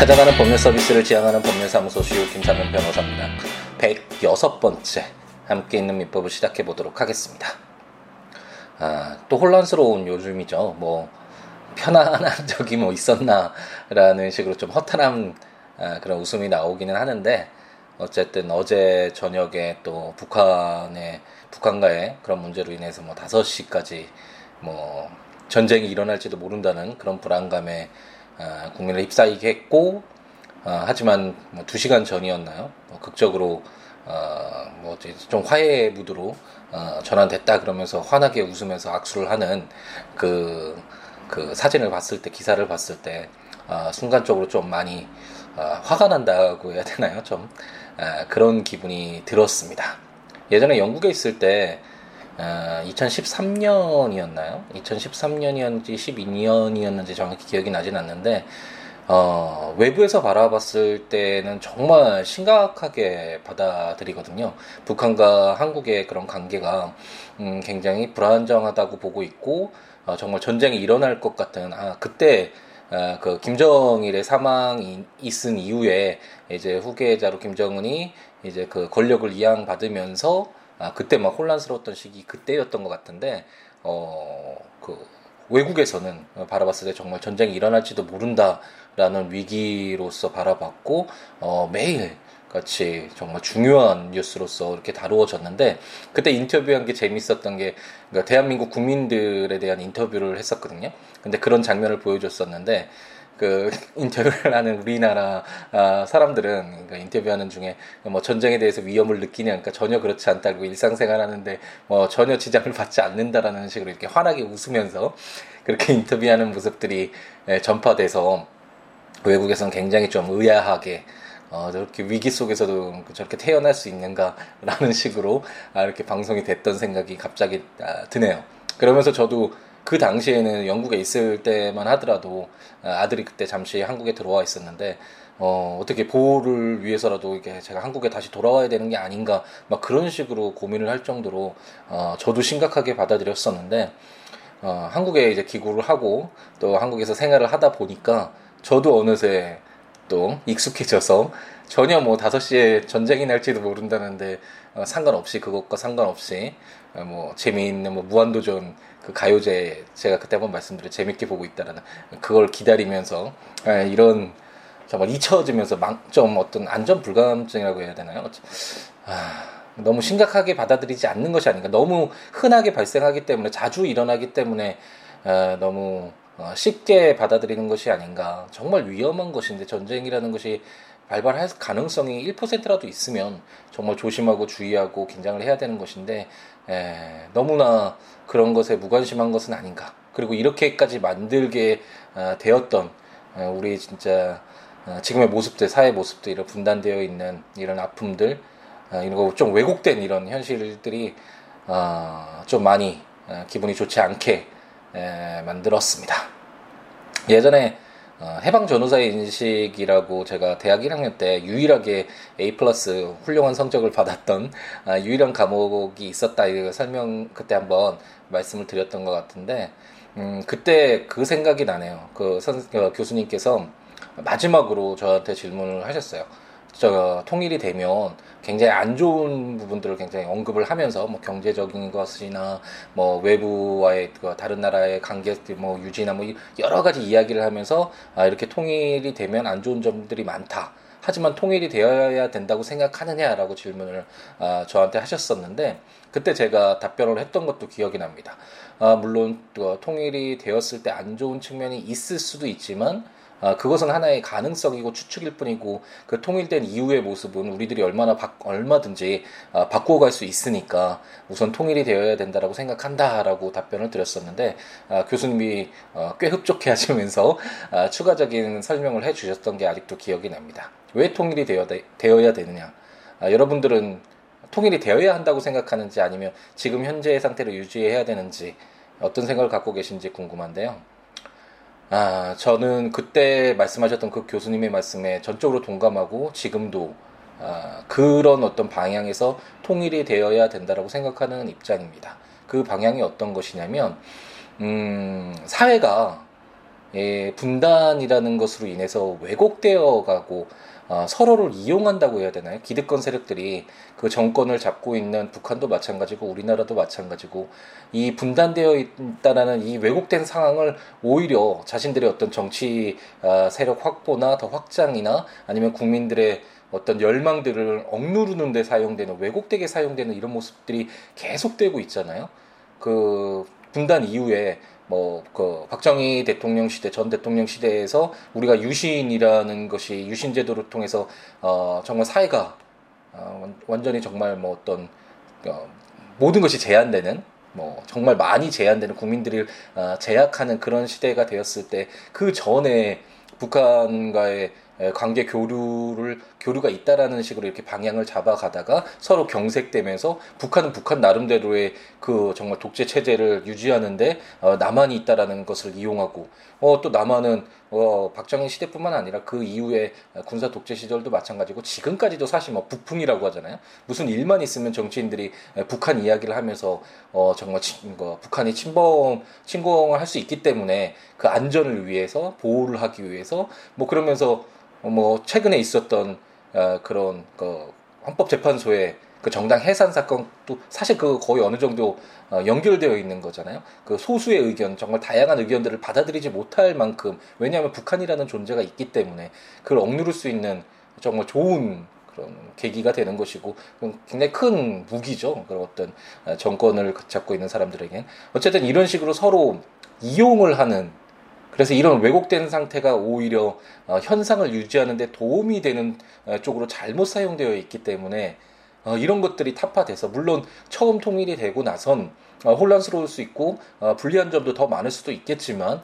찾아가는 법률 서비스를 지향하는 법률사무소 시우 김사면 변호사입니다. 106번째 함께 있는 민법을 시작해 보도록 하겠습니다. 또 혼란스러운 요즘이죠. 편안한 적이 있었나라는 식으로 좀 허탈한 그런 웃음이 나오기는 하는데, 어쨌든 어제 저녁에 또 북한과의 그런 문제로 인해서 5시까지 전쟁이 일어날지도 모른다는 그런 불안감에 국민을 휩싸이게 했고, 하지만 2시간 전이었나요? 극적으로 좀 화해의 무드로 전환됐다 그러면서 환하게 웃으면서 악수를 하는 그 사진을 봤을 때, 기사를 봤을 때 순간적으로 좀 많이 화가 난다고 해야 되나요? 그런 기분이 들었습니다. 예전에 영국에 있을 때 2013년이었나요? 2013년이었는지 12년이었는지 정확히 기억이 나진 않는데, 외부에서 바라봤을 때는 정말 심각하게 받아들이거든요. 북한과 한국의 그런 관계가 굉장히 불안정하다고 보고 있고, 정말 전쟁이 일어날 것 같은, 그때 그 김정일의 사망이 있은 이후에 이제 후계자로 김정은이 이제 그 권력을 이양받으면서 그때 혼란스러웠던 시기 그때였던 것 같은데, 그 외국에서는 바라봤을 때 정말 전쟁이 일어날지도 모른다라는 위기로서 바라봤고, 매일 같이 정말 중요한 뉴스로서 이렇게 다루어졌는데, 그때 인터뷰한 게 재밌었던 게, 그러니까 대한민국 국민들에 대한 인터뷰를 했었거든요. 근데 그런 장면을 보여줬었는데, 그 인터뷰를 하는 우리나라 사람들은, 그러니까 인터뷰하는 중에 전쟁에 대해서 위험을 느끼냐, 그러니까 전혀 그렇지 않다고, 일상생활하는데 전혀 지장을 받지 않는다라는 식으로 이렇게 환하게 웃으면서 그렇게 인터뷰하는 모습들이 전파돼서 외국에서는 굉장히 좀 의아하게, 저렇게 위기 속에서도 저렇게 태어날 수 있는가라는 식으로 이렇게 방송이 됐던 생각이 갑자기 드네요. 그러면서 저도 그 당시에는 영국에 있을 때만 하더라도 아들이 그때 잠시 한국에 들어와 있었는데, 어떻게 보호를 위해서라도 이게 제가 한국에 다시 돌아와야 되는 게 아닌가, 그런 식으로 고민을 할 정도로 저도 심각하게 받아들였었는데, 한국에 이제 기구를 하고 또 한국에서 생활을 하다 보니까 저도 어느새 또 익숙해져서 전혀 5시에 전쟁이 날지도 모른다는데 상관없이, 그것과 상관없이 재미있는 무한도전 그 가요제, 제가 그때 한번 말씀드려 재밌게 보고 있다라는 그걸 기다리면서, 이런 정말 잊혀지면서 어떤 안전 불감증이라고 해야 되나요? 너무 심각하게 받아들이지 않는 것이 아닌가, 너무 흔하게 발생하기 때문에, 자주 일어나기 때문에 너무 쉽게 받아들이는 것이 아닌가. 정말 위험한 것인데, 전쟁이라는 것이 발발할 가능성이 1%라도 있으면 정말 조심하고 주의하고 긴장을 해야 되는 것인데, 너무나 그런 것에 무관심한 것은 아닌가. 그리고 이렇게까지 만들게 되었던 우리 진짜 지금의 모습들, 사회 모습들, 이런 분단되어 있는 이런 아픔들, 이런 거 좀 왜곡된 이런 현실들이 좀 많이 기분이 좋지 않게 만들었습니다. 예전에 해방 전후사의 인식이라고 제가 대학 1학년 때 유일하게 A+ 훌륭한 성적을 받았던 유일한 과목이 있었다, 이거 설명 그때 한번 말씀을 드렸던 것 같은데, 그때 그 생각이 나네요. 교수님께서 마지막으로 저한테 질문을 하셨어요. 통일이 되면 굉장히 안 좋은 부분들을 굉장히 언급을 하면서, 경제적인 것이나 외부와의 다른 나라의 관계 유지나 여러 가지 이야기를 하면서, 이렇게 통일이 되면 안 좋은 점들이 많다. 하지만 통일이 되어야 된다고 생각하느냐라고 질문을 저한테 하셨었는데, 그때 제가 답변을 했던 것도 기억이 납니다. 물론 통일이 되었을 때 안 좋은 측면이 있을 수도 있지만, 그것은 하나의 가능성이고 추측일 뿐이고, 그 통일된 이후의 모습은 우리들이 얼마든지 바꿔갈 수 있으니까 우선 통일이 되어야 된다라고 생각한다라고 답변을 드렸었는데, 교수님이 꽤 흡족해 하시면서 추가적인 설명을 해주셨던 게 아직도 기억이 납니다. 왜 통일이 되어야 되느냐, 여러분들은 통일이 되어야 한다고 생각하는지, 아니면 지금 현재의 상태를 유지해야 되는지, 어떤 생각을 갖고 계신지 궁금한데요. 저는 그때 말씀하셨던 그 교수님의 말씀에 전적으로 동감하고, 지금도 그런 어떤 방향에서 통일이 되어야 된다라고 생각하는 입장입니다. 그 방향이 어떤 것이냐면, 사회가 분단이라는 것으로 인해서 왜곡되어 가고 서로를 이용한다고 해야 되나요? 기득권 세력들이 그 정권을 잡고 있는 북한도 마찬가지고 우리나라도 마찬가지고 이 분단되어 있다라는 이 왜곡된 상황을 오히려 자신들의 어떤 정치 세력 확보나 더 확장이나 아니면 국민들의 어떤 열망들을 억누르는 데 사용되는, 왜곡되게 사용되는 이런 모습들이 계속되고 있잖아요. 그 분단 이후에 박정희 대통령 시대, 전 대통령 시대에서 우리가 유신이라는 것이, 유신 제도를 통해서 정말 사회가 완전히 정말 모든 것이 제한되는, 정말 많이 제한되는, 국민들을 제약하는 그런 시대가 되었을 때, 그 전에 북한과의 관계 교류가 있다라는 식으로 이렇게 방향을 잡아가다가 서로 경색되면서 북한은 북한 나름대로의 그 정말 독재 체제를 유지하는데 남한이 있다라는 것을 이용하고 또 남한은 박정희 시대뿐만 아니라 그 이후에 군사 독재 시절도 마찬가지고 지금까지도 사실 북풍이라고 하잖아요. 무슨 일만 있으면 정치인들이 북한 이야기를 하면서 정말 북한이 침공을 할 수 있기 때문에 그 안전을 위해서 보호를 하기 위해서 그러면서 최근에 있었던 그런 헌법재판소의 그 정당 해산 사건도 사실 그 거의 어느 정도 연결되어 있는 거잖아요. 그 소수의 의견, 정말 다양한 의견들을 받아들이지 못할 만큼, 왜냐하면 북한이라는 존재가 있기 때문에 그걸 억누를 수 있는 정말 좋은 그런 계기가 되는 것이고, 굉장히 큰 무기죠. 그런 어떤 정권을 잡고 있는 사람들에겐. 어쨌든 이런 식으로 서로 이용을 하는, 그래서 이런 왜곡된 상태가 오히려 현상을 유지하는 데 도움이 되는 쪽으로 잘못 사용되어 있기 때문에 이런 것들이 타파돼서, 물론 처음 통일이 되고 나선 혼란스러울 수 있고 불리한 점도 더 많을 수도 있겠지만,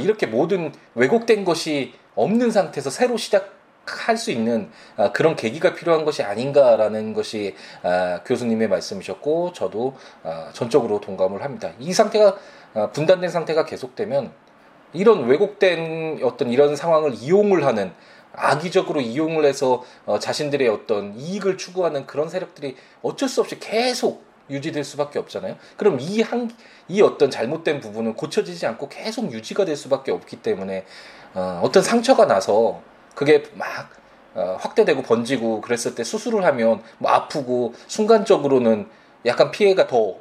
이렇게 모든 왜곡된 것이 없는 상태에서 새로 시작할 수 있는 그런 계기가 필요한 것이 아닌가라는 것이 교수님의 말씀이셨고, 저도 전적으로 동감을 합니다. 이 상태가, 분단된 상태가 계속되면 이런 왜곡된 어떤 이런 상황을 이용을 하는, 악의적으로 이용을 해서 자신들의 어떤 이익을 추구하는 그런 세력들이 어쩔 수 없이 계속 유지될 수밖에 없잖아요. 그럼 이 어떤 잘못된 부분은 고쳐지지 않고 계속 유지가 될 수밖에 없기 때문에 어떤 상처가 나서 그게 막 확대되고 번지고 그랬을 때 수술을 하면 아프고 순간적으로는 약간 피해가 더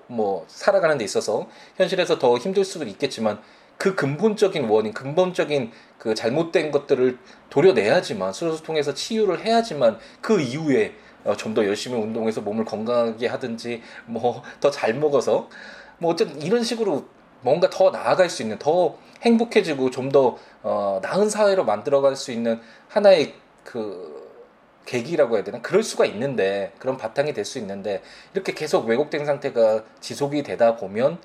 살아가는 데 있어서 현실에서 더 힘들 수도 있겠지만, 그 근본적인 원인, 근본적인 그 잘못된 것들을 도려내야지만, 수술을 통해서 치유를 해야지만, 그 이후에 좀 더 열심히 운동해서 몸을 건강하게 하든지, 더 잘 먹어서, 어쨌든 이런 식으로 뭔가 더 나아갈 수 있는, 더 행복해지고 좀 더 나은 사회로 만들어갈 수 있는 하나의 그 계기라고 해야 되나? 그럴 수가 있는데, 그런 바탕이 될 수 있는데, 이렇게 계속 왜곡된 상태가 지속이 되다 보면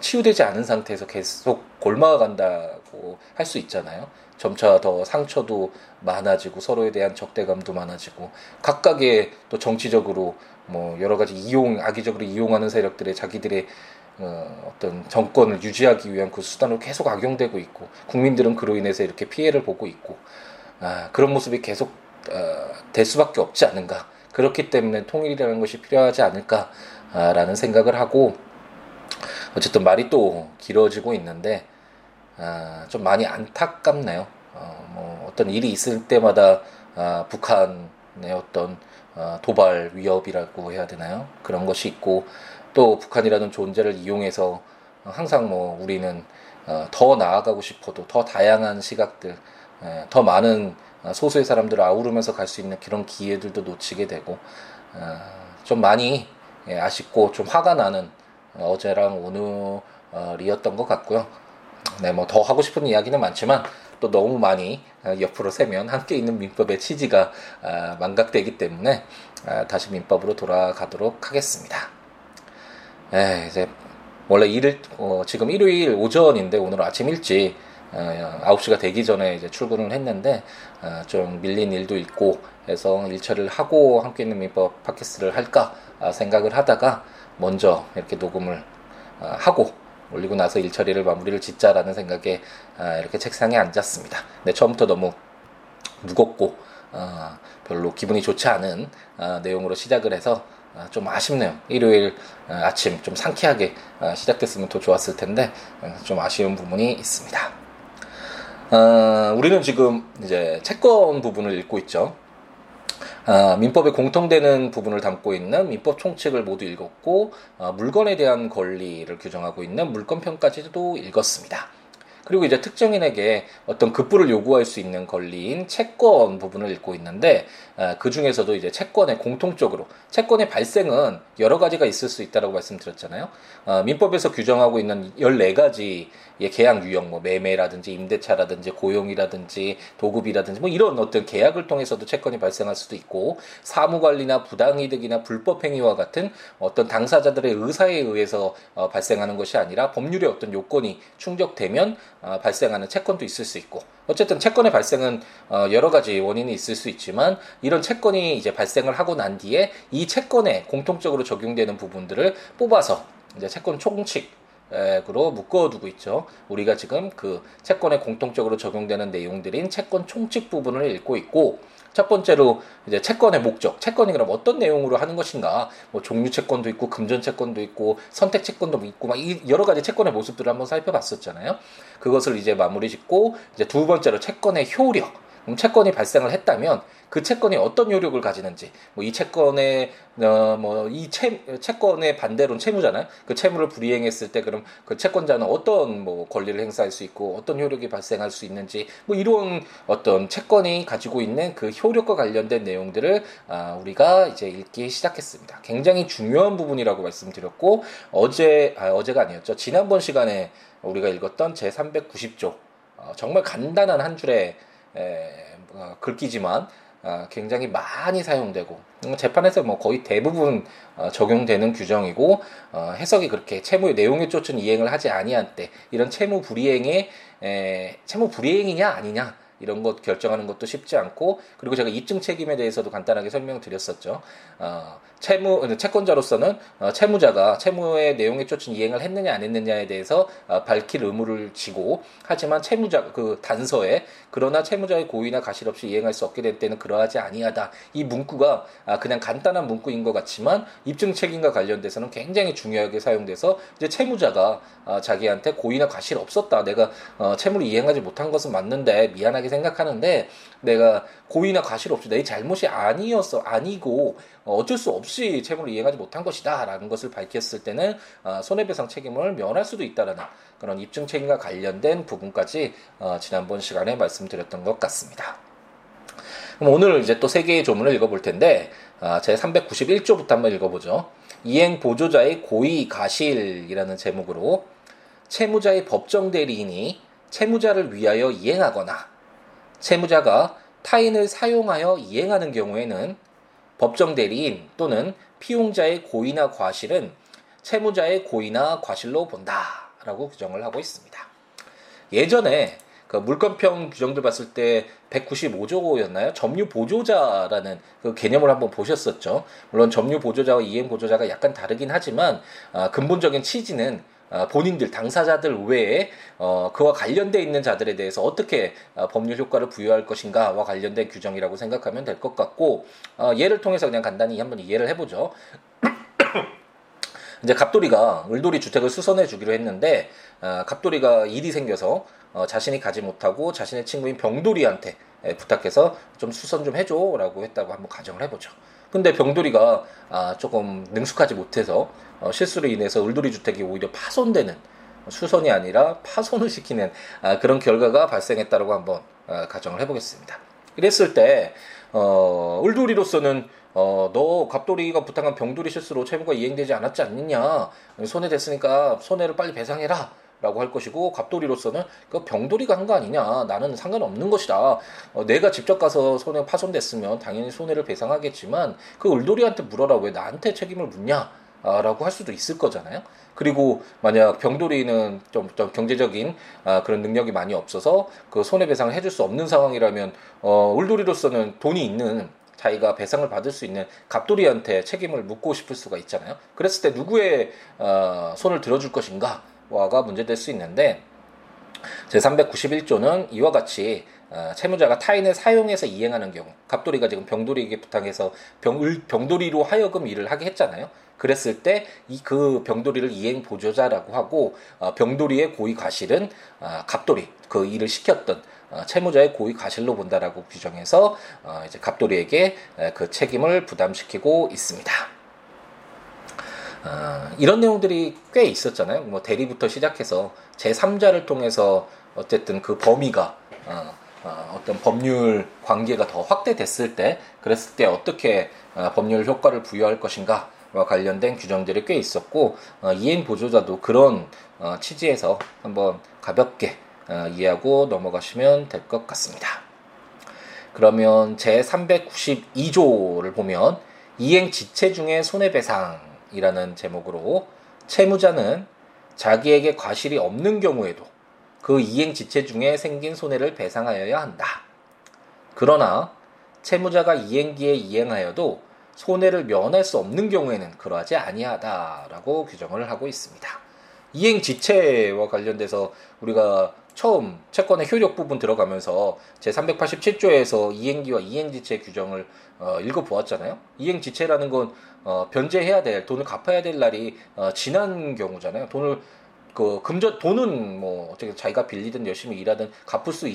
치유되지 않은 상태에서 계속 곪아간다고 할 수 있잖아요. 점차 더 상처도 많아지고 서로에 대한 적대감도 많아지고, 각각의 또 정치적으로 여러 가지 악의적으로 이용하는 세력들의 자기들의 어떤 정권을 유지하기 위한 그 수단으로 계속 악용되고 있고, 국민들은 그로 인해서 이렇게 피해를 보고 있고, 그런 모습이 계속 될 수밖에 없지 않은가. 그렇기 때문에 통일이라는 것이 필요하지 않을까라는 생각을 하고, 어쨌든 말이 또 길어지고 있는데 좀 많이 안타깝네요. 어떤 일이 있을 때마다 북한의 어떤 도발 위협이라고 해야 되나요? 그런 것이 있고, 또 북한이라는 존재를 이용해서 항상 우리는 더 나아가고 싶어도 더 다양한 시각들, 더 많은 소수의 사람들을 아우르면서 갈 수 있는 그런 기회들도 놓치게 되고, 좀 많이 아쉽고 좀 화가 나는 어제랑 오늘이었던 것 같고요. 네, 더 하고 싶은 이야기는 많지만 또 너무 많이 옆으로 세면 함께 있는 민법의 취지가 망각되기 때문에 다시 민법으로 돌아가도록 하겠습니다. 이제 원래 지금 일요일 오전인데 오늘 아침 일찍 9시가 되기 전에 이제 출근을 했는데 좀 밀린 일도 있고 해서 일 처리를 하고 함께 있는 민법 팟캐스트를 할까 생각을 하다가 먼저 이렇게 녹음을 하고 올리고 나서 일 처리를 마무리를 짓자라는 생각에 이렇게 책상에 앉았습니다. 네, 처음부터 너무 무겁고 별로 기분이 좋지 않은 내용으로 시작을 해서 좀 아쉽네요. 일요일 아침 좀 상쾌하게 시작됐으면 더 좋았을 텐데 좀 아쉬운 부분이 있습니다. 우리는 지금 이제 채권 부분을 읽고 있죠. 민법에 공통되는 부분을 담고 있는 민법 총칙을 모두 읽었고, 물건에 대한 권리를 규정하고 있는 물권편까지도 읽었습니다. 그리고 이제 특정인에게 어떤 급부를 요구할 수 있는 권리인 채권 부분을 읽고 있는데, 그 중에서도 이제 채권의 공통적으로, 채권의 발생은 여러 가지가 있을 수 있다고 말씀드렸잖아요. 민법에서 규정하고 있는 14가지의 계약 유형, 뭐 매매라든지 임대차라든지 고용이라든지 도급이라든지 뭐 이런 어떤 계약을 통해서도 채권이 발생할 수도 있고, 사무관리나 부당이득이나 불법행위와 같은 어떤 당사자들의 의사에 의해서 발생하는 것이 아니라 법률의 어떤 요건이 충족되면 발생하는 채권도 있을 수 있고, 어쨌든 채권의 발생은 여러 가지 원인이 있을 수 있지만, 이런 채권이 이제 발생을 하고 난 뒤에 이 채권에 공통적으로 적용되는 부분들을 뽑아서 이제 채권 총칙으로 묶어두고 있죠. 우리가 지금 그 채권에 공통적으로 적용되는 내용들인 채권 총칙 부분을 읽고 있고, 첫 번째로 이제 채권의 목적, 채권이 그럼 어떤 내용으로 하는 것인가, 뭐 종류 채권도 있고 금전 채권도 있고 선택 채권도 있고 막 이 여러 가지 채권의 모습들을 한번 살펴봤었잖아요. 그것을 이제 마무리 짓고, 이제 두 번째로 채권의 효력. 그럼 채권이 발생을 했다면 그 채권이 어떤 효력을 가지는지, 뭐 이 채권의 채권의 반대로는 채무잖아요. 그 채무를 불이행했을 때 그럼 그 채권자는 어떤 뭐 권리를 행사할 수 있고 어떤 효력이 발생할 수 있는지, 뭐 이런 어떤 채권이 가지고 있는 그 효력과 관련된 내용들을 우리가 이제 읽기 시작했습니다. 굉장히 중요한 부분이라고 말씀드렸고, 어제가 아니었죠. 지난번 시간에 우리가 읽었던 제390조, 정말 간단한 한 줄의 글귀지만 굉장히 많이 사용되고, 재판에서 뭐 거의 대부분 적용되는 규정이고, 해석이 그렇게 채무의 내용에 쫓은 이행을 하지 아니한 때, 이런 채무 불이행이냐 아니냐 이런 것 결정하는 것도 쉽지 않고, 그리고 제가 입증 책임에 대해서도 간단하게 설명드렸었죠. 채권자로서는 채무자가 채무의 내용에 쫓은 이행을 했느냐 안 했느냐에 대해서 밝힐 의무를 지고, 하지만 채무자 그 단서에 그러나 채무자의 고의나 가실 없이 이행할 수 없게 될 때는 그러하지 아니하다, 이 문구가 그냥 간단한 문구인 것 같지만 입증 책임과 관련돼서는 굉장히 중요하게 사용돼서, 이제 채무자가 자기한테 고의나 가실 없었다, 내가 채무를 이행하지 못한 것은 맞는데 미안하게 생각하는데 내가 고의나 과실 없이 내 잘못이 아니고 어쩔 수 없이 채무를 이행하지 못한 것이다 라는 것을 밝혔을 때는 손해배상 책임을 면할 수도 있다라는 그런 입증 책임과 관련된 부분까지 지난번 시간에 말씀드렸던 것 같습니다. 그럼 오늘 이제 또 세 개의 조문을 읽어볼 텐데, 제 391조부터 한번 읽어보죠. 이행 보조자의 고의 과실이라는 제목으로, 채무자의 법정 대리인이 채무자를 위하여 이행하거나 채무자가 타인을 사용하여 이행하는 경우에는 법정 대리인 또는 피용자의 고의나 과실은 채무자의 고의나 과실로 본다라고 규정을 하고 있습니다. 예전에 그 물권편 규정들 봤을 때 195조였나요? 점유 보조자라는 그 개념을 한번 보셨었죠. 물론 점유 보조자와 이행 보조자가 약간 다르긴 하지만 근본적인 취지는 본인들, 당사자들 외에 그와 관련되어 있는 자들에 대해서 어떻게 법률 효과를 부여할 것인가와 관련된 규정이라고 생각하면 될 것 같고, 예를 통해서 그냥 간단히 한번 이해를 해보죠. 이제 갑돌이가 을돌이 주택을 수선해 주기로 했는데, 갑돌이가 일이 생겨서 자신이 가지 못하고 자신의 친구인 병돌이한테 부탁해서 좀 수선 좀 해줘 라고 했다고 한번 가정을 해보죠. 근데 병돌이가 조금 능숙하지 못해서 실수로 인해서 을돌이 주택이 오히려 파손되는, 수선이 아니라 파손을 시키는 그런 결과가 발생했다고 한번 가정을 해보겠습니다. 이랬을 때 을돌이로서는 너 갑돌이가 부탁한 병돌이 실수로 채무가 이행되지 않았지 않느냐, 손해됐으니까 손해를 빨리 배상해라 라고 할 것이고, 갑돌이로서는 그 병돌이가 한 거 아니냐, 나는 상관없는 것이다, 내가 직접 가서 손해 파손됐으면 당연히 손해를 배상하겠지만 그 을돌이한테 물어라, 왜 나한테 책임을 묻냐 라고 할 수도 있을 거잖아요. 그리고 만약 병돌이는 좀 경제적인 그런 능력이 많이 없어서 그 손해배상을 해줄 수 없는 상황이라면 을돌이로서는 돈이 있는, 자기가 배상을 받을 수 있는 갑돌이한테 책임을 묻고 싶을 수가 있잖아요. 그랬을 때 누구의 손을 들어줄 것인가 와가 문제될 수 있는데, 제391조는 이와 같이 채무자가 타인을 사용해서 이행하는 경우, 갑돌이가 지금 병돌이에게 부탁해서 병돌이로 하여금 일을 하게 했잖아요. 그랬을 때 그 병돌이를 이행 보조자라고 하고, 병돌이의 고의 과실은 갑돌이, 그 일을 시켰던 채무자의 고의 과실로 본다라고 규정해서 이제 갑돌이에게 그 책임을 부담시키고 있습니다. 이런 내용들이 꽤 있었잖아요. 뭐 대리부터 시작해서 제3자를 통해서 어쨌든 그 범위가 어떤 법률 관계가 더 확대됐을 때, 그랬을 때 어떻게 법률 효과를 부여할 것인가 와 관련된 규정들이 꽤 있었고, 이해인 보조자도 그런 취지에서 한번 가볍게 이해하고 넘어가시면 될 것 같습니다. 그러면 제392조를 보면 이행 지체 중에 손해배상이라는 제목으로 채무자는 자기에게 과실이 없는 경우에도 그 이행 지체 중에 생긴 손해를 배상하여야 한다. 그러나 채무자가 이행기에 이행하여도 손해를 면할 수 없는 경우에는 그러하지 아니하다라고 규정을 하고 있습니다. 이행지체와 관련돼서 우리가 처음 채권의 효력 부분 들어가면서 제387조에서 이행기와 이행지체 규정을 읽어보았잖아요. 이행지체라는 건 변제해야 될, 돈을 갚아야 될 날이 지난 경우잖아요. 돈은 뭐 어떻게 자기가 빌리든 열심히 일하든 갚을 수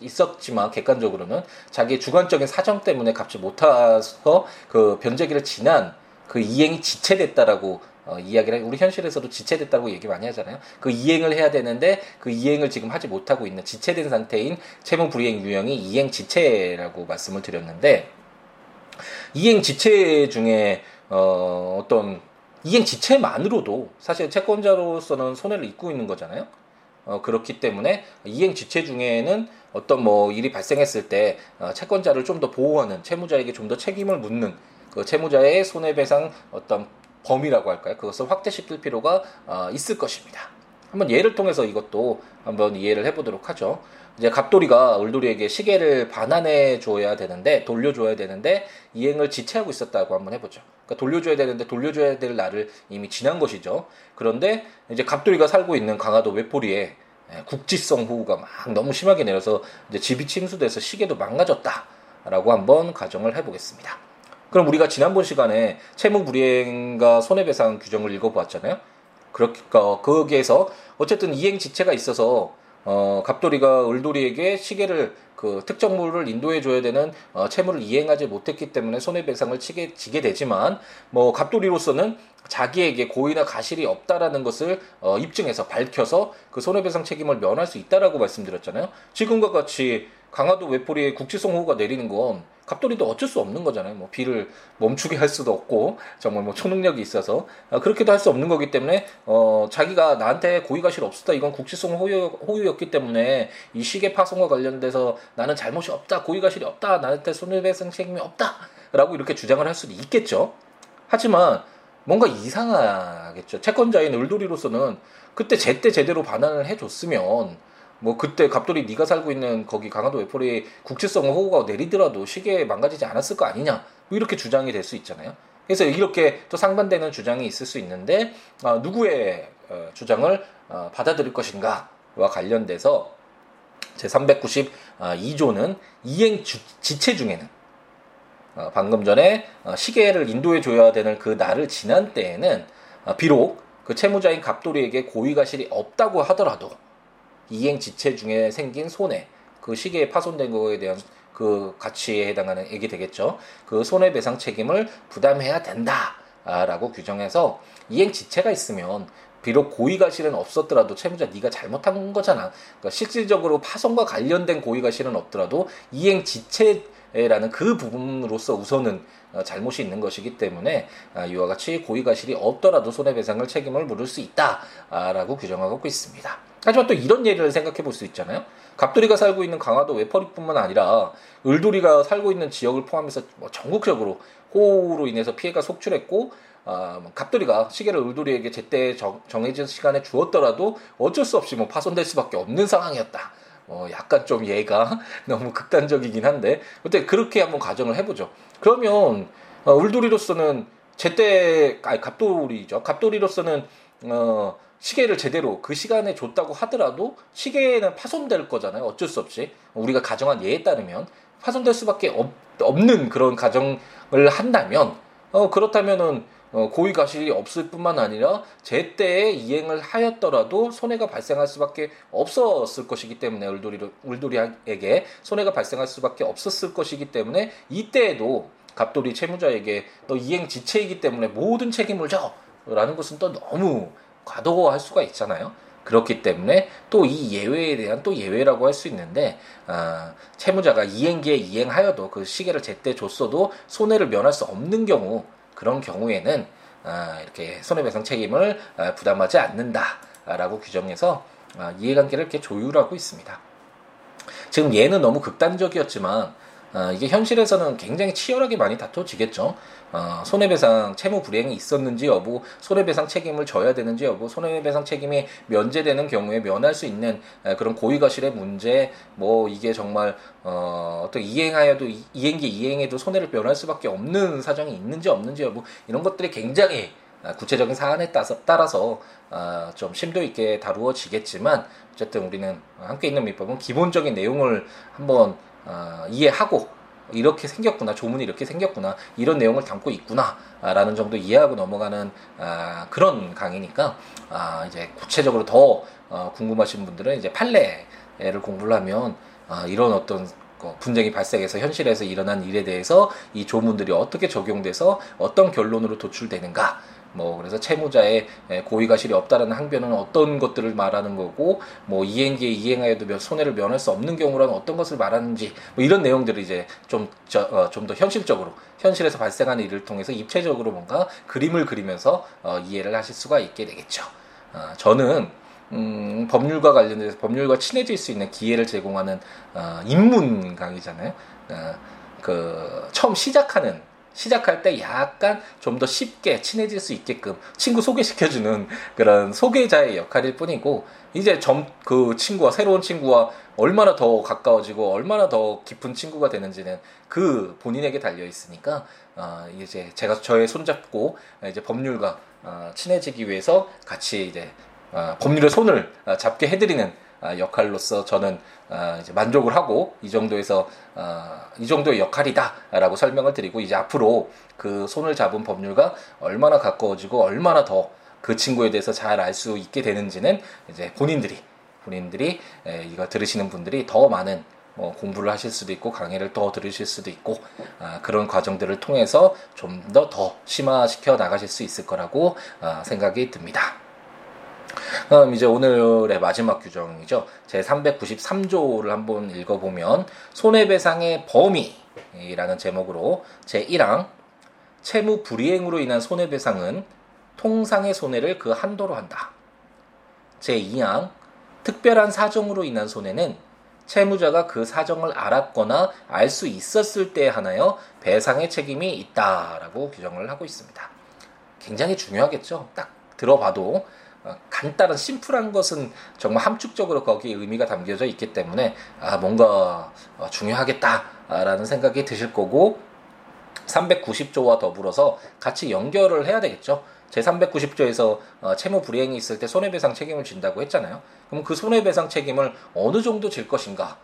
있었지만 객관적으로는 자기의 주관적인 사정 때문에 갚지 못해서 그 변제기를 지난 그 이행이 지체됐다라고 이야기를, 우리 현실에서도 지체됐다고 얘기 많이 하잖아요. 그 이행을 해야 되는데 그 이행을 지금 하지 못하고 있는 지체된 상태인 채무 불이행 유형이 이행 지체라고 말씀을 드렸는데, 이행 지체 중에 어떤 이행 지체만으로도 사실 채권자로서는 손해를 입고 있는 거잖아요. 그렇기 때문에 이행 지체 중에는 어떤 일이 발생했을 때 채권자를 좀 더 보호하는, 채무자에게 좀 더 책임을 묻는 그 채무자의 손해배상 어떤 범위라고 할까요? 그것을 확대시킬 필요가 있을 것입니다. 한번 예를 통해서 이것도 한번 이해를 해보도록 하죠. 이제 갑돌이가 을돌이에게 시계를 반환해줘야 되는데, 돌려줘야 되는데 이행을 지체하고 있었다고 한번 해보죠. 그러니까 돌려줘야 되는데 돌려줘야 될 날을 이미 지난 것이죠. 그런데 이제 갑돌이가 살고 있는 강화도 외포리에 국지성 호우가 막 너무 심하게 내려서 이제 집이 침수돼서 시계도 망가졌다라고 한번 가정을 해보겠습니다. 그럼 우리가 지난번 시간에 채무불이행과 손해배상 규정을 읽어보았잖아요. 그러니까 거기에서 어쨌든 이행지체가 있어서 갑돌이가 을돌이에게 시계를, 그 특정물을 인도해줘야 되는 채무를 이행하지 못했기 때문에 손해배상을 지게 되지만, 갑돌이로서는 자기에게 고의나 과실이 없다라는 것을 입증해서 밝혀서 그 손해배상 책임을 면할 수 있다라고 말씀드렸잖아요. 지금과 같이 강화도 외포리에 국지성 호우가 내리는 건 갑돌이도 어쩔 수 없는 거잖아요. 비를 멈추게 할 수도 없고, 정말 초능력이 있어서 그렇게도 할 수 없는 거기 때문에 자기가 나한테 고의과실 없었다, 이건 국지성 호유였기 때문에 이 시계 파손과 관련돼서 나는 잘못이 없다, 고의과실이 없다, 나한테 손해배상 책임이 없다 라고 이렇게 주장을 할 수도 있겠죠. 하지만 뭔가 이상하겠죠. 채권자인 을돌이로서는 그때 제때 제대로 반환을 해줬으면, 그때 갑돌이 네가 살고 있는 거기 강화도 외포리 국지성 호우가 내리더라도 시계 망가지지 않았을 거 아니냐, 이렇게 주장이 될 수 있잖아요. 그래서 이렇게 또 상반되는 주장이 있을 수 있는데, 누구의 주장을 받아들일 것인가와 관련돼서 제392조는 이행 지체 중에는, 방금 전에 시계를 인도해줘야 되는 그 날을 지난 때에는 비록 그 채무자인 갑돌이에게 고의과실이 없다고 하더라도 이행 지체 중에 생긴 손해, 그 시계에 파손된 거에 대한 그 가치에 해당하는 얘기 되겠죠. 그 손해배상 책임을 부담해야 된다라고 규정해서, 이행 지체가 있으면 비록 고의과실은 없었더라도 채무자 네가 잘못한 거잖아. 그러니까 실질적으로 파손과 관련된 고의과실은 없더라도 이행 지체라는 그 부분으로서 우선은 잘못이 있는 것이기 때문에 이와 같이 고의과실이 없더라도 손해배상을 책임을 물을 수 있다라고 규정하고 있습니다. 하지만 또 이런 예를 생각해 볼 수 있잖아요. 갑돌이가 살고 있는 강화도 외퍼리뿐만 아니라 을돌이가 살고 있는 지역을 포함해서 전국적으로 호우로 인해서 피해가 속출했고, 갑돌이가 시계를 을돌이에게 제때 정해진 시간에 주었더라도 어쩔 수 없이 파손될 수밖에 없는 상황이었다. 약간 좀 얘가 너무 극단적이긴 한데, 그때 그렇게 한번 가정을 해보죠. 그러면 을돌이로서는 갑돌이로서는 시계를 제대로 그 시간에 줬다고 하더라도 시계는 파손될 거잖아요. 어쩔 수 없이 우리가 가정한 예에 따르면 파손될 수밖에 없는 그런 가정을 한다면, 그렇다면은 고의과실이 없을 뿐만 아니라 제때에 이행을 하였더라도 손해가 발생할 수밖에 없었을 것이기 때문에 을돌이에게 손해가 발생할 수밖에 없었을 것이기 때문에 이때에도 갑돌이 채무자에게 너 이행 지체이기 때문에 모든 책임을 져! 라는 것은 또 너무 과도할 수가 있잖아요. 그렇기 때문에 또 이 예외에 대한 또 예외라고 할 수 있는데, 채무자가 이행기에 이행하여도 그 시계를 제때 줬어도 손해를 면할 수 없는 경우, 그런 경우에는 이렇게 손해배상 책임을 부담하지 않는다라고 규정해서 이해관계를 이렇게 조율하고 있습니다. 지금 예는 너무 극단적이었지만 이게 현실에서는 굉장히 치열하게 많이 다퉈지겠죠. 손해배상 채무 불이행이 있었는지 여부, 손해배상 책임을 져야 되는지 여부, 손해배상 책임이 면제되는 경우에 면할 수 있는 그런 고의과실의 문제, 뭐 이게 정말 어떻게 이행하여도 이행기 이행에도 손해를 면할 수밖에 없는 사정이 있는지 없는지 여부, 이런 것들이 굉장히 구체적인 사안에 따라서 좀 심도 있게 다루어지겠지만, 어쨌든 우리는 함께 있는 민법은 기본적인 내용을 한번 이해하고 이렇게 생겼구나, 조문이 이렇게 생겼구나, 이런 내용을 담고 있구나 라는 정도 이해하고 넘어가는 그런 강의니까, 이제 구체적으로 더 궁금하신 분들은 이제 판례를 공부를 하면 이런 어떤 분쟁이 발생해서 현실에서 일어난 일에 대해서 이 조문들이 어떻게 적용돼서 어떤 결론으로 도출되는가, 뭐 그래서 채무자의 고의과실이 없다라는 항변은 어떤 것들을 말하는 거고, 뭐 이행기에 이행하여도 손해를 면할 수 없는 경우라는 어떤 것을 말하는지, 뭐 이런 내용들을 이제 좀 더 현실적으로, 현실에서 발생하는 일을 통해서 입체적으로 뭔가 그림을 그리면서 이해를 하실 수가 있게 되겠죠. 저는 법률과 관련돼서 법률과 친해질 수 있는 기회를 제공하는 입문 강의잖아요. 그 처음 시작할 때 약간 좀 더 쉽게 친해질 수 있게끔 친구 소개시켜주는 그런 소개자의 역할일 뿐이고, 이제 그 친구와, 새로운 친구와 얼마나 더 가까워지고 얼마나 더 깊은 친구가 되는지는 그 본인에게 달려 있으니까, 이제 제가 저의 손잡고 이제 법률과 친해지기 위해서 같이 이제 법률의 손을 잡게 해드리는 역할로서 저는 이제 만족을 하고, 이 정도의 역할이다라고 설명을 드리고, 이제 앞으로 그 손을 잡은 법률과 얼마나 가까워지고 얼마나 더 그 친구에 대해서 잘 알 수 있게 되는지는 이제 본인들이 이거 들으시는 분들이 더 많은 공부를 하실 수도 있고 강의를 더 들으실 수도 있고, 그런 과정들을 통해서 좀 더 심화시켜 나가실 수 있을 거라고 생각이 듭니다. 그럼 이제 오늘의 마지막 규정이죠. 제 393조를 한번 읽어보면, 손해배상의 범위라는 제목으로 제1항 채무 불이행으로 인한 손해배상은 통상의 손해를 그 한도로 한다. 제2항 특별한 사정으로 인한 손해는 채무자가 그 사정을 알았거나 알 수 있었을 때에 한하여 배상의 책임이 있다라고 규정을 하고 있습니다. 굉장히 중요하겠죠. 딱 들어봐도 간단한 심플한 것은 정말 함축적으로 거기에 의미가 담겨져 있기 때문에 뭔가 중요하겠다라는 생각이 드실 거고, 390조와 더불어서 같이 연결을 해야 되겠죠. 제390조에서 채무 불이행이 있을 때 손해배상 책임을 진다고 했잖아요. 그럼 그 손해배상 책임을 어느 정도 질 것인가,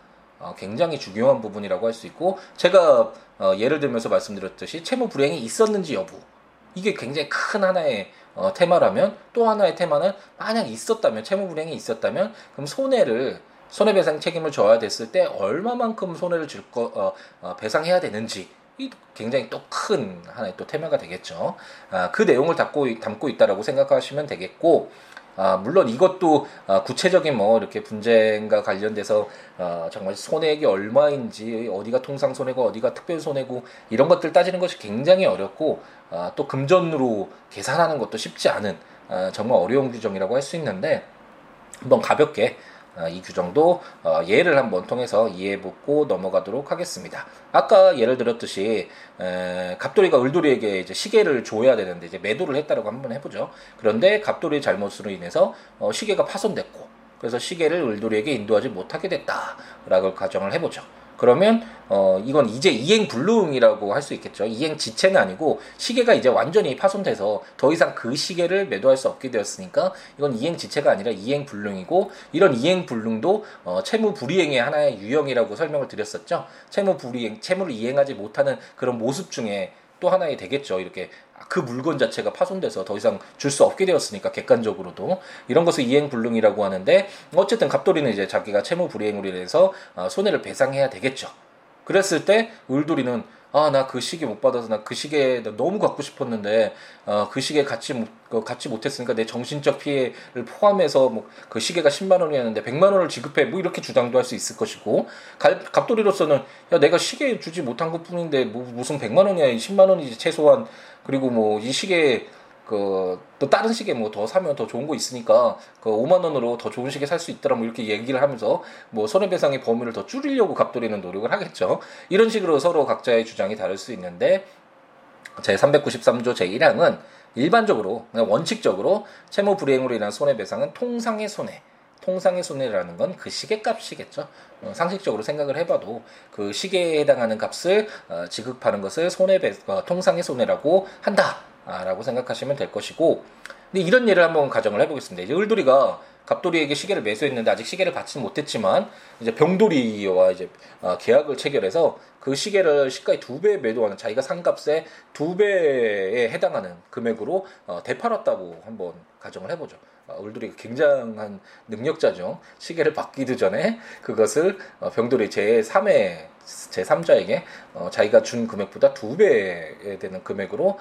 굉장히 중요한 부분이라고 할 수 있고, 제가 예를 들면서 말씀드렸듯이 채무 불이행이 있었는지 여부, 이게 굉장히 큰 하나의 테마라면, 또 하나의 테마는 만약 있었다면, 채무불이행이 있었다면 그럼 손해배상 책임을 져야 됐을 때 얼마만큼 손해를 배상해야 되는지, 이 굉장히 또 큰 하나의 또 테마가 되겠죠. 그 내용을 담고 있다라고 생각하시면 되겠고, 물론 이것도 구체적인 이렇게 분쟁과 관련돼서 정말 손해액이 얼마인지, 어디가 통상 손해고 어디가 특별 손해고, 이런 것들 따지는 것이 굉장히 어렵고, 또 금전으로 계산하는 것도 쉽지 않은 정말 어려운 규정이라고 할 수 있는데, 한번 가볍게 이 규정도 예를 한번 통해서 이해해보고 넘어가도록 하겠습니다. 아까 예를 들었듯이 갑돌이가 을돌이에게 이제 시계를 줘야 되는데 이제 매도를 했다라고 한번 해보죠. 그런데 갑돌이의 잘못으로 인해서 시계가 파손됐고, 그래서 시계를 을돌이에게 인도하지 못하게 됐다라고 가정을 해보죠. 그러면 이건 이제 이행불능이라고 할 수 있겠죠. 이행지체는 아니고 시계가 이제 완전히 파손돼서 더 이상 그 시계를 매도할 수 없게 되었으니까 이건 이행지체가 아니라 이행불능이고, 이런 이행불능도 채무불이행의 하나의 유형이라고 설명을 드렸었죠. 채무를 이행하지 못하는 그런 모습 중에 또 하나에 되겠죠. 이렇게 그 물건 자체가 파손돼서 더 이상 줄 수 없게 되었으니까 객관적으로도 이런 것을 이행불능이라고 하는데, 어쨌든 갑돌이는 이제 자기가 채무 불이행으로 인해서 손해를 배상해야 되겠죠. 그랬을 때 을돌이는 아, 나 그 시계 못 받아서 나 그 시계 너무 갖고 싶었는데 그 시계 갖지 못했으니까 내 정신적 피해를 포함해서 뭐 그 시계가 10만 원이었는데 100만 원을 지급해 뭐 이렇게 주장도 할 수 있을 것이고, 갑돌이로서는 야, 내가 시계 주지 못한 것뿐인데 뭐 무슨 100만 원이야, 10만 원이지 최소한. 그리고 뭐 이 시계 또 다른 시계 뭐 더 사면 더 좋은 거 있으니까 5만 원으로 더 좋은 시계 살 수 있더라 뭐 이렇게 얘기를 하면서 뭐 손해배상의 범위를 더 줄이려고 갑돌이는 노력을 하겠죠. 이런 식으로 서로 각자의 주장이 다를 수 있는데, 제393조 제1항은 일반적으로 원칙적으로 채무 불이행으로 인한 손해배상은 통상의 손해라는 건 그 시계값이겠죠. 상식적으로 생각을 해봐도 그 시계에 해당하는 값을 지급하는 것을 통상의 손해라고 한다라고 생각하시면 될 것이고, 근데 이런 예를 한번 가정을 해보겠습니다. 이제 을돌이가 갑돌이에게 시계를 매수했는데 아직 시계를 받지는 못했지만 이제 병돌이와 이제 계약을 체결해서 그 시계를 시가의 2배 매도하는, 자기가 산 값의 2배에 해당하는 금액으로 되팔았다고 한번 가정을 해보죠. 을돌이가 굉장한 능력자죠. 시계를 받기도 전에 그것을 병돌이 제3자에게 자기가 준 금액보다 2배에 되는 금액으로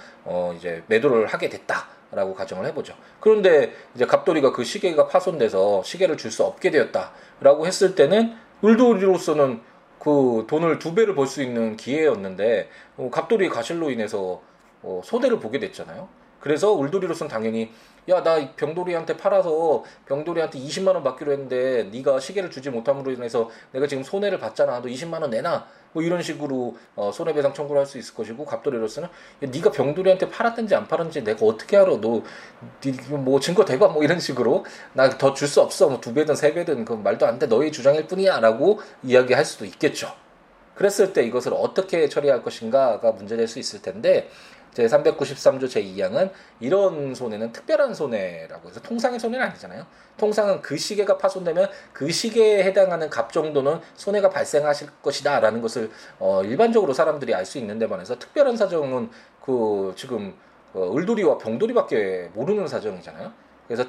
이제 매도를 하게 됐다. 라고 가정을 해보죠. 그런데 이제 갑돌이가 그 시계가 파손돼서 시계를 줄 수 없게 되었다라고 했을 때는 을돌이로서는 그 돈을 2배를 벌 수 있는 기회였는데 갑돌이의 가실로 인해서 손해를 보게 됐잖아요. 그래서 을돌이로서는 당연히 야, 나 병돌이한테 팔아서 병돌이한테 20만 원 받기로 했는데 네가 시계를 주지 못함으로 인해서 내가 지금 손해를 봤잖아. 너 20만 원 내놔. 뭐 이런 식으로 손해배상 청구를 할 수 있을 것이고, 갑돌이로서는 야, 네가 병돌이한테 팔았든지 안 팔았는지 내가 어떻게 알아. 너 뭐 증거 대봐 뭐 이런 식으로 나 더 줄 수 없어. 뭐 2배든 3배든 그 말도 안 돼. 너의 주장일 뿐이야. 라고 이야기할 수도 있겠죠. 그랬을 때 이것을 어떻게 처리할 것인가가 문제될 수 있을 텐데, 제393조 제2항은 이런 손해는 특별한 손해라고 해서 통상의 손해는 아니잖아요. 통상은 그 시계가 파손되면 그 시계에 해당하는 값 정도는 손해가 발생하실 것이다 라는 것을 일반적으로 사람들이 알 수 있는 데 반해서 특별한 사정은 지금 을돌이와 병돌이밖에 모르는 사정이잖아요. 그래서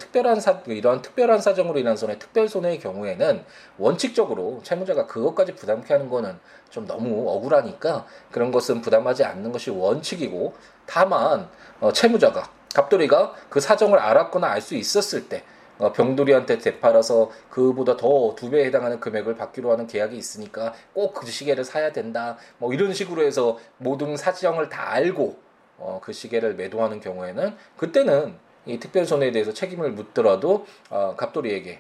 이러한 특별한 사정으로 인한 손해, 특별 손해의 경우에는 원칙적으로 채무자가 그것까지 부담케 하는 거는 좀 너무 억울하니까 그런 것은 부담하지 않는 것이 원칙이고, 다만 채무자가 갑돌이가 그 사정을 알았거나 알 수 있었을 때 병돌이한테 되팔아서 그보다 더 2배에 해당하는 금액을 받기로 하는 계약이 있으니까 꼭 그 시계를 사야 된다 뭐 이런 식으로 해서 모든 사정을 다 알고 그 시계를 매도하는 경우에는 그때는 이 특별 손해에 대해서 책임을 묻더라도 갑돌이에게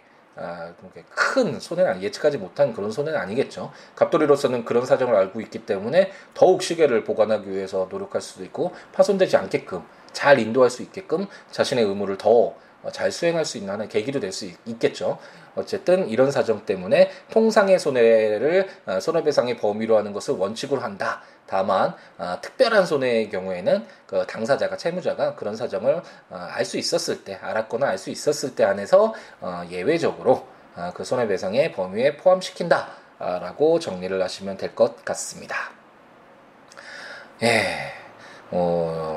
큰 손해는, 예측하지 못한 그런 손해는 아니겠죠. 갑돌이로서는 그런 사정을 알고 있기 때문에 더욱 시계를 보관하기 위해서 노력할 수도 있고, 파손되지 않게끔 잘 인도할 수 있게끔 자신의 의무를 더 잘 수행할 수 있는 하나의 계기로 될 수 있겠죠. 어쨌든 이런 사정 때문에 통상의 손해를 손해배상의 범위로 하는 것을 원칙으로 한다. 다만 특별한 손해의 경우에는 그 당사자가, 채무자가 그런 사정을 알 수 있었을 때, 알았거나 알 수 있었을 때 안에서 예외적으로 그 손해배상의 범위에 포함시킨다 라고 정리를 하시면 될 것 같습니다. 예.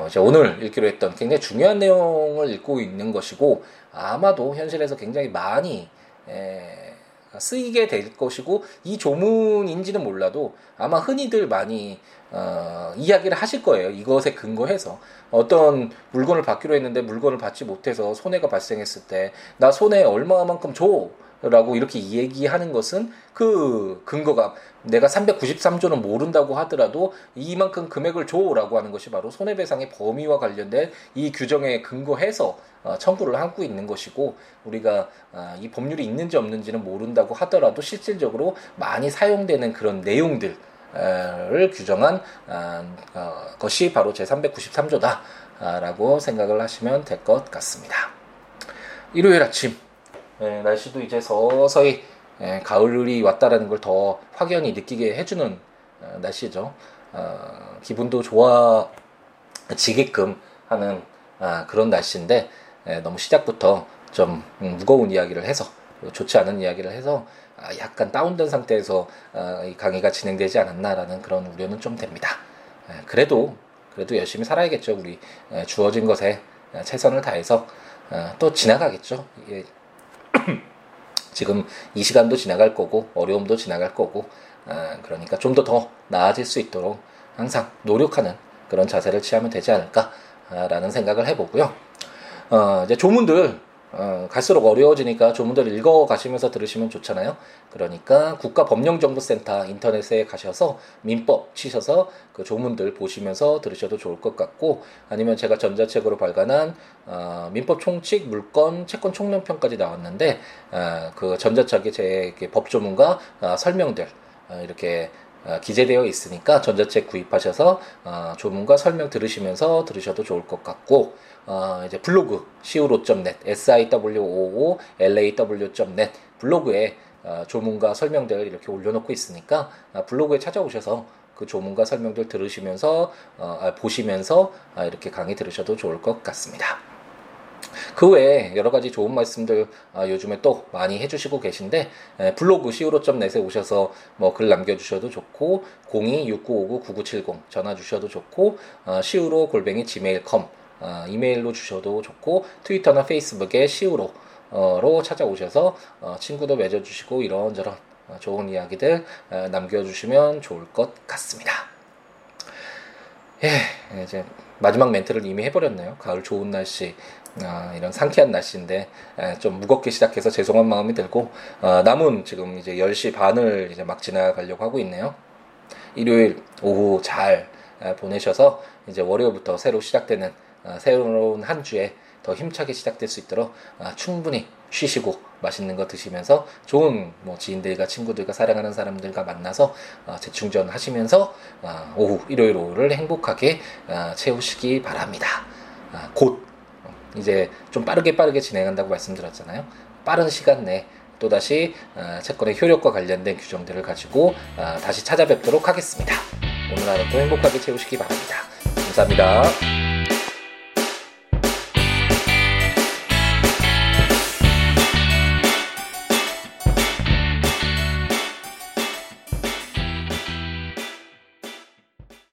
이제 오늘 읽기로 했던 굉장히 중요한 내용을 읽고 있는 것이고, 아마도 현실에서 굉장히 많이 쓰이게 될 것이고, 이 조문인지는 몰라도 아마 흔히들 많이 이야기를 하실 거예요. 이것에 근거해서 어떤 물건을 받기로 했는데 물건을 받지 못해서 손해가 발생했을 때 나 손해 얼마만큼 줘! 라고 이렇게 얘기하는 것은 그 근거가, 내가 393조는 모른다고 하더라도 이만큼 금액을 줘라고 하는 것이 바로 손해배상의 범위와 관련된 이 규정에 근거해서 청구를 하고 있는 것이고, 우리가 이 법률이 있는지 없는지는 모른다고 하더라도 실질적으로 많이 사용되는 그런 내용들을 규정한 것이 바로 제393조다라고 생각을 하시면 될 것 같습니다. 일요일 아침 날씨도 이제 서서히 가을이 왔다라는 걸 더 확연히 느끼게 해주는 날씨죠. 기분도 좋아지게끔 하는 그런 날씨인데, 너무 시작부터 좀 무거운 이야기를 해서, 좋지 않은 이야기를 해서 약간 다운된 상태에서 이 강의가 진행되지 않았나라는 그런 우려는 좀 됩니다. 그래도 그래도 열심히 살아야겠죠. 우리 주어진 것에 최선을 다해서 또 지나가겠죠. 이게 지금 이 시간도 지나갈 거고 어려움도 지나갈 거고, 그러니까 좀 더 나아질 수 있도록 항상 노력하는 그런 자세를 취하면 되지 않을까라는 생각을 해보고요. 이제 조문들 갈수록 어려워지니까 조문들 읽어가시면서 들으시면 좋잖아요. 그러니까 국가법령정보센터 인터넷에 가셔서 민법 치셔서 그 조문들 보시면서 들으셔도 좋을 것 같고, 아니면 제가 전자책으로 발간한 민법 총칙, 물권, 채권 총론편까지 나왔는데, 그 전자책에 제 법조문과 설명들 이렇게 기재되어 있으니까 전자책 구입하셔서 조문과 설명 들으시면서 들으셔도 좋을 것 같고, 이제 블로그 siwo.net, siwo5lawnet 블로그에 조문과 설명들 이렇게 올려놓고 있으니까 블로그에 찾아오셔서 그 조문과 설명들 들으시면서 보시면서 이렇게 강의 들으셔도 좋을 것 같습니다. 그 외에 여러 가지 좋은 말씀들 요즘에 또 많이 해주시고 계신데, 블로그 siwo.net에 오셔서 뭐 글 남겨주셔도 좋고 0269599970 전화 주셔도 좋고 siwo@gmail.com 이메일로 주셔도 좋고, 트위터나 페이스북에 시우로로 찾아오셔서 친구도 맺어주시고 이런저런 좋은 이야기들 남겨주시면 좋을 것 같습니다. 예, 이제 마지막 멘트를 이미 해버렸네요. 가을 좋은 날씨, 이런 상쾌한 날씨인데 좀 무겁게 시작해서 죄송한 마음이 들고, 남은 지금 이제 10시 반을 이제 막 지나가려고 하고 있네요. 일요일 오후 잘 보내셔서 이제 월요일부터 새로 시작되는 새로운 한 주에 더 힘차게 시작될 수 있도록 충분히 쉬시고 맛있는 거 드시면서 좋은 지인들과 친구들과 사랑하는 사람들과 만나서 재충전하시면서 오후 일요일 오후를 행복하게 채우시기 바랍니다. 곧 이제 좀 빠르게 진행한다고 말씀드렸잖아요. 빠른 시간 내 또다시 채권의 효력과 관련된 규정들을 가지고 다시 찾아뵙도록 하겠습니다. 오늘 하루도 행복하게 채우시기 바랍니다. 감사합니다.